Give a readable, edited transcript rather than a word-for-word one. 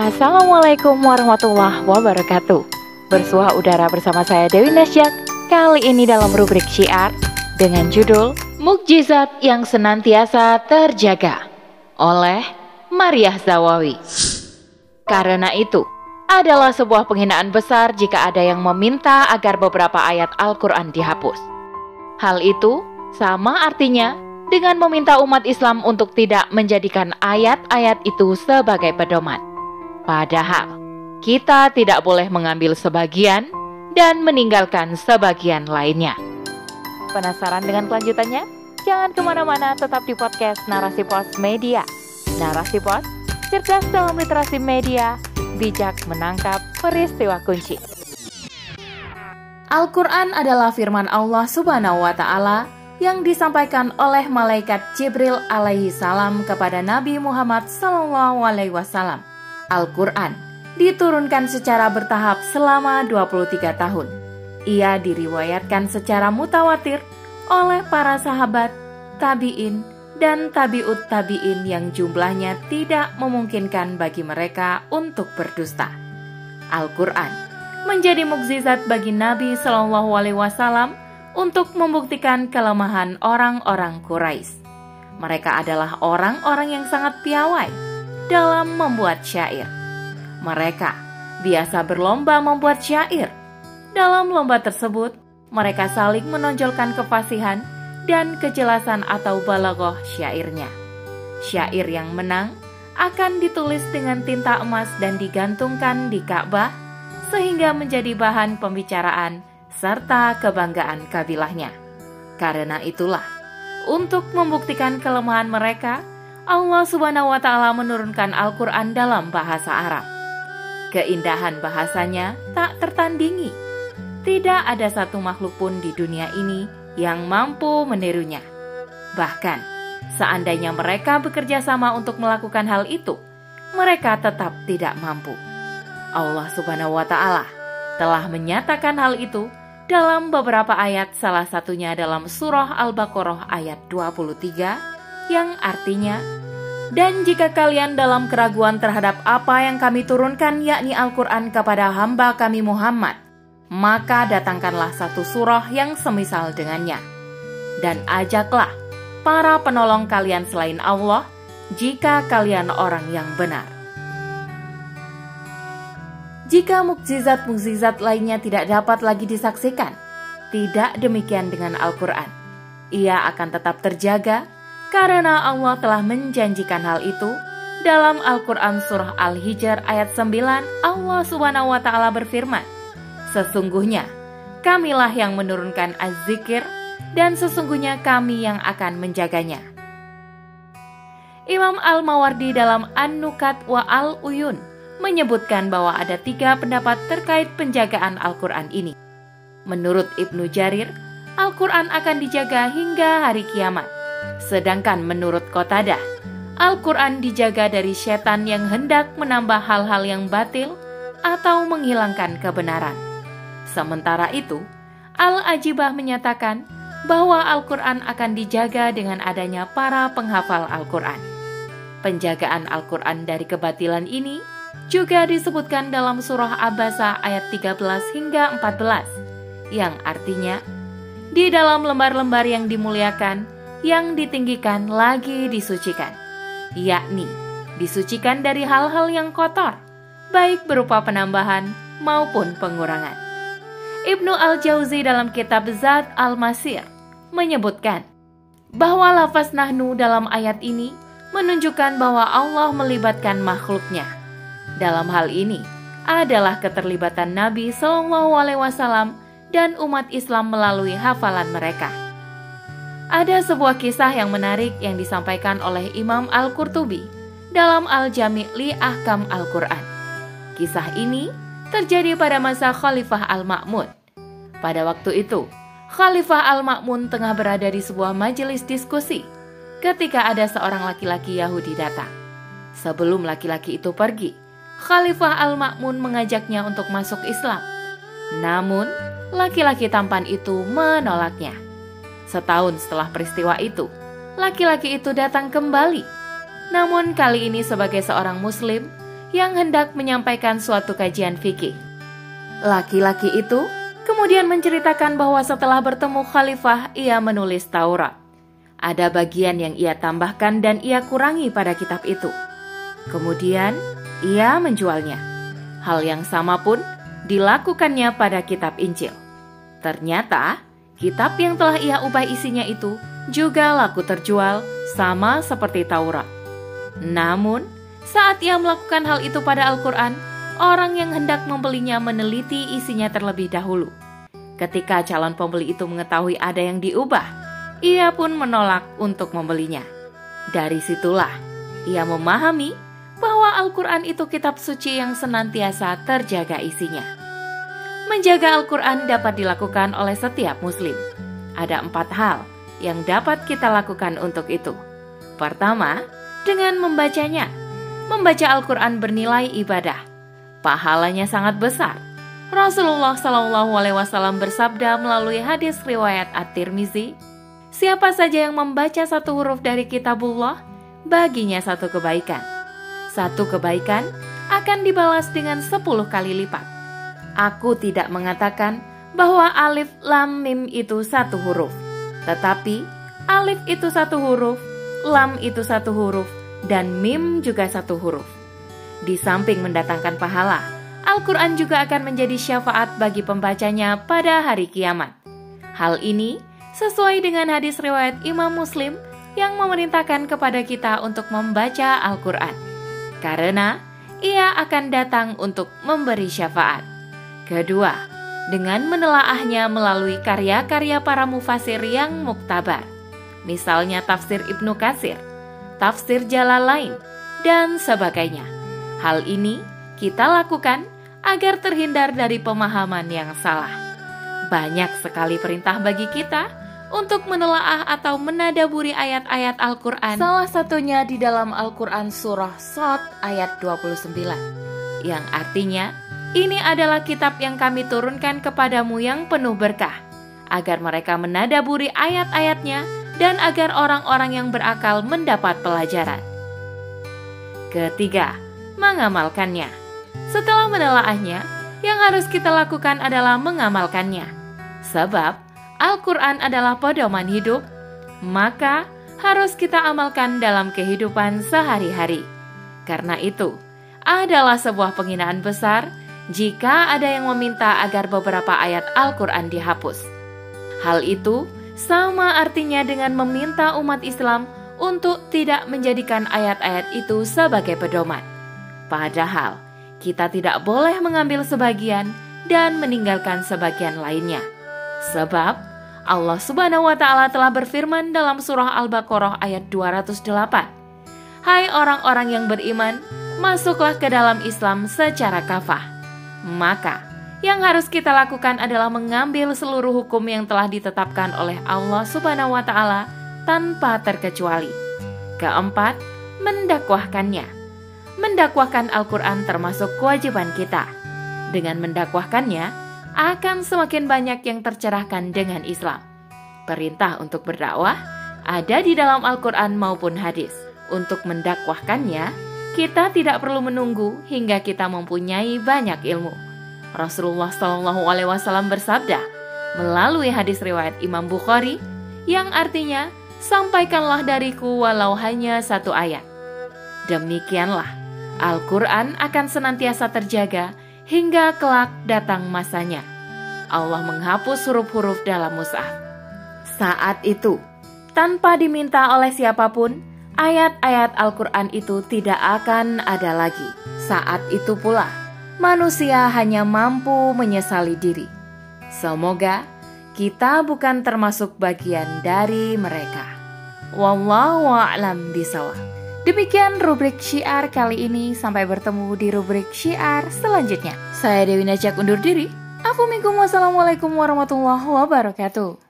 Assalamualaikum warahmatullahi wabarakatuh. Bersuah udara bersama saya Dewi Nasyad. Kali ini dalam rubrik syiar dengan judul Mukjizat yang Senantiasa Terjaga oleh Mariah Zawawi. Karena itu adalah sebuah penghinaan besar jika ada yang meminta agar beberapa ayat Al-Quran dihapus. Hal itu sama artinya dengan meminta umat Islam untuk tidak menjadikan ayat-ayat itu sebagai pedoman. Padahal, kita tidak boleh mengambil sebagian dan meninggalkan sebagian lainnya. Penasaran dengan kelanjutannya? Jangan kemana-mana, tetap di podcast Narasi Post Media. Narasi Post, cerdas dalam literasi media, bijak menangkap peristiwa kunci. Al-Quran adalah firman Allah Subhanahu Wa Taala yang disampaikan oleh malaikat Jibril alaihi salam kepada Nabi Muhammad sallallahu alaihi wasallam. Al-Quran diturunkan secara bertahap selama 23 tahun. Ia diriwayatkan secara mutawatir oleh para sahabat, tabi'in, dan tabi'ut tabi'in yang jumlahnya tidak memungkinkan bagi mereka untuk berdusta. Al-Quran menjadi mukjizat bagi Nabi Shallallahu Alaihi Wasallam untuk membuktikan kelemahan orang-orang Quraisy. Mereka adalah orang-orang yang sangat piawai dalam membuat syair. Mereka biasa berlomba membuat syair. Dalam lomba tersebut, mereka saling menonjolkan kefasihan dan kejelasan atau balaghah syairnya. Syair yang menang akan ditulis dengan tinta emas dan digantungkan di Ka'bah sehingga menjadi bahan pembicaraan serta kebanggaan kabilahnya. Karena itulah, untuk membuktikan kelemahan mereka, Allah Subhanahu Wa Taala menurunkan Al-Quran dalam bahasa Arab. Keindahan bahasanya tak tertandingi. Tidak ada satu makhluk pun di dunia ini yang mampu menirunya. Bahkan, seandainya mereka bekerja sama untuk melakukan hal itu, mereka tetap tidak mampu. Allah Subhanahu Wa Taala telah menyatakan hal itu dalam beberapa ayat, salah satunya dalam Surah Al-Baqarah ayat 23, yang artinya, dan jika kalian dalam keraguan terhadap apa yang kami turunkan yakni Al-Quran kepada hamba kami Muhammad, maka datangkanlah satu surah yang semisal dengannya. Dan ajaklah para penolong kalian selain Allah jika kalian orang yang benar. Jika mukjizat-mukjizat lainnya tidak dapat lagi disaksikan, tidak demikian dengan Al-Quran. Ia akan tetap terjaga karena Allah telah menjanjikan hal itu. Dalam Al-Quran Surah Al-Hijr ayat 9, Allah Subhanahu Wa Taala berfirman, sesungguhnya kamilah yang menurunkan az-zikir dan sesungguhnya kami yang akan menjaganya. Imam Al-Mawardi dalam An-Nukat wa Al-Uyun menyebutkan bahwa ada 3 pendapat terkait penjagaan Al-Quran ini. Menurut Ibnu Jarir, Al-Quran akan dijaga hingga hari kiamat. Sedangkan menurut Qotadah, Al-Quran dijaga dari setan yang hendak menambah hal-hal yang batil atau menghilangkan kebenaran. Sementara itu, Al-Ajibah menyatakan bahwa Al-Quran akan dijaga dengan adanya para penghafal Al-Quran. Penjagaan Al-Quran dari kebatilan ini juga disebutkan dalam Surah Abasa ayat 13 hingga 14, yang artinya, di dalam lembar-lembar yang dimuliakan, yang ditinggikan lagi disucikan, yakni disucikan dari hal-hal yang kotor, baik berupa penambahan maupun pengurangan. Ibnu Al-Jawzi dalam kitab Zad Al-Masir menyebutkan bahwa lafaz nahnu dalam ayat ini menunjukkan bahwa Allah melibatkan makhluknya. Dalam hal ini adalah keterlibatan Nabi SAW dan umat Islam melalui hafalan mereka. Ada sebuah kisah yang menarik yang disampaikan oleh Imam Al-Qurtubi dalam Al-Jami' li Ahkam Al-Quran. Kisah ini terjadi pada masa Khalifah Al-Ma'mun. Pada waktu itu, Khalifah Al-Ma'mun tengah berada di sebuah majelis diskusi ketika ada seorang laki-laki Yahudi datang. Sebelum laki-laki itu pergi, Khalifah Al-Ma'mun mengajaknya untuk masuk Islam. Namun, laki-laki tampan itu menolaknya. Setahun setelah peristiwa itu, laki-laki itu datang kembali. Namun kali ini sebagai seorang muslim yang hendak menyampaikan suatu kajian fikih. Laki-laki itu kemudian menceritakan bahwa setelah bertemu khalifah, ia menulis Taurat. Ada bagian yang ia tambahkan dan ia kurangi pada kitab itu. Kemudian ia menjualnya. Hal yang sama pun dilakukannya pada kitab Injil. Ternyata kitab yang telah ia ubah isinya itu juga laku terjual sama seperti Taurat. Namun, saat ia melakukan hal itu pada Al-Quran, orang yang hendak membelinya meneliti isinya terlebih dahulu. Ketika calon pembeli itu mengetahui ada yang diubah, ia pun menolak untuk membelinya. Dari situlah ia memahami bahwa Al-Quran itu kitab suci yang senantiasa terjaga isinya. Menjaga Al-Quran dapat dilakukan oleh setiap muslim. Ada 4 hal yang dapat kita lakukan untuk itu. Pertama, dengan membacanya. Membaca Al-Quran bernilai ibadah. Pahalanya sangat besar. Rasulullah SAW bersabda melalui hadis riwayat At-Tirmizi, siapa saja yang membaca 1 huruf dari kitabullah, baginya 1 kebaikan. 1 kebaikan akan dibalas dengan 10 kali lipat. Aku tidak mengatakan bahwa alif lam mim itu 1 huruf, tetapi alif itu 1 huruf, lam itu 1 huruf, dan mim juga 1 huruf. Di samping mendatangkan pahala, Al-Quran juga akan menjadi syafaat bagi pembacanya pada hari kiamat. Hal ini sesuai dengan hadis riwayat Imam Muslim yang memerintahkan kepada kita untuk membaca Al-Quran, karena ia akan datang untuk memberi syafaat. Kedua, dengan menelaahnya melalui karya-karya para mufasir yang muktabar, misalnya tafsir Ibnu Katsir, tafsir Jalalain, dan sebagainya. Hal ini kita lakukan agar terhindar dari pemahaman yang salah. Banyak sekali perintah bagi kita untuk menelaah atau menadaburi ayat-ayat Al-Quran. Salah satunya di dalam Al-Quran Surah Sad ayat 29, yang artinya, ini adalah kitab yang kami turunkan kepadamu yang penuh berkah, agar mereka menadaburi ayat-ayatnya dan agar orang-orang yang berakal mendapat pelajaran. Ketiga, mengamalkannya. Setelah menelaahnya, yang harus kita lakukan adalah mengamalkannya. Sebab Al-Quran adalah pedoman hidup, maka harus kita amalkan dalam kehidupan sehari-hari. Karena itu, adalah sebuah penghinaan besar jika ada yang meminta agar beberapa ayat Al-Quran dihapus. Hal itu sama artinya dengan meminta umat Islam untuk tidak menjadikan ayat-ayat itu sebagai pedoman. Padahal, kita tidak boleh mengambil sebagian dan meninggalkan sebagian lainnya. Sebab, Allah Subhanahu Wa Taala telah berfirman dalam surah Al-Baqarah ayat 208. Hai orang-orang yang beriman, masuklah ke dalam Islam secara kafah. Maka, yang harus kita lakukan adalah mengambil seluruh hukum yang telah ditetapkan oleh Allah Subhanahu wa Ta'ala tanpa terkecuali. Keempat, mendakwahkannya. Mendakwahkan Al-Quran termasuk kewajiban kita. Dengan mendakwahkannya, akan semakin banyak yang tercerahkan dengan Islam. Perintah untuk berdakwah ada di dalam Al-Quran maupun hadis. Untuk mendakwahkannya, kita tidak perlu menunggu hingga kita mempunyai banyak ilmu. Rasulullah SAW bersabda melalui hadis riwayat Imam Bukhari yang artinya, sampaikanlah dariku walau hanya 1 ayat. Demikianlah, Al-Quran akan senantiasa terjaga hingga kelak datang masanya. Allah menghapus huruf-huruf dalam Mushaf. Saat itu, tanpa diminta oleh siapapun, ayat-ayat Al-Quran itu tidak akan ada lagi. Saat itu pula, manusia hanya mampu menyesali diri. Semoga kita bukan termasuk bagian dari mereka. Wallahu a'lam bishawab. Demikian rubrik syiar kali ini. Sampai bertemu di rubrik syiar selanjutnya. Saya Dewi Nasyad undur diri. Assalamualaikum warahmatullahi wabarakatuh.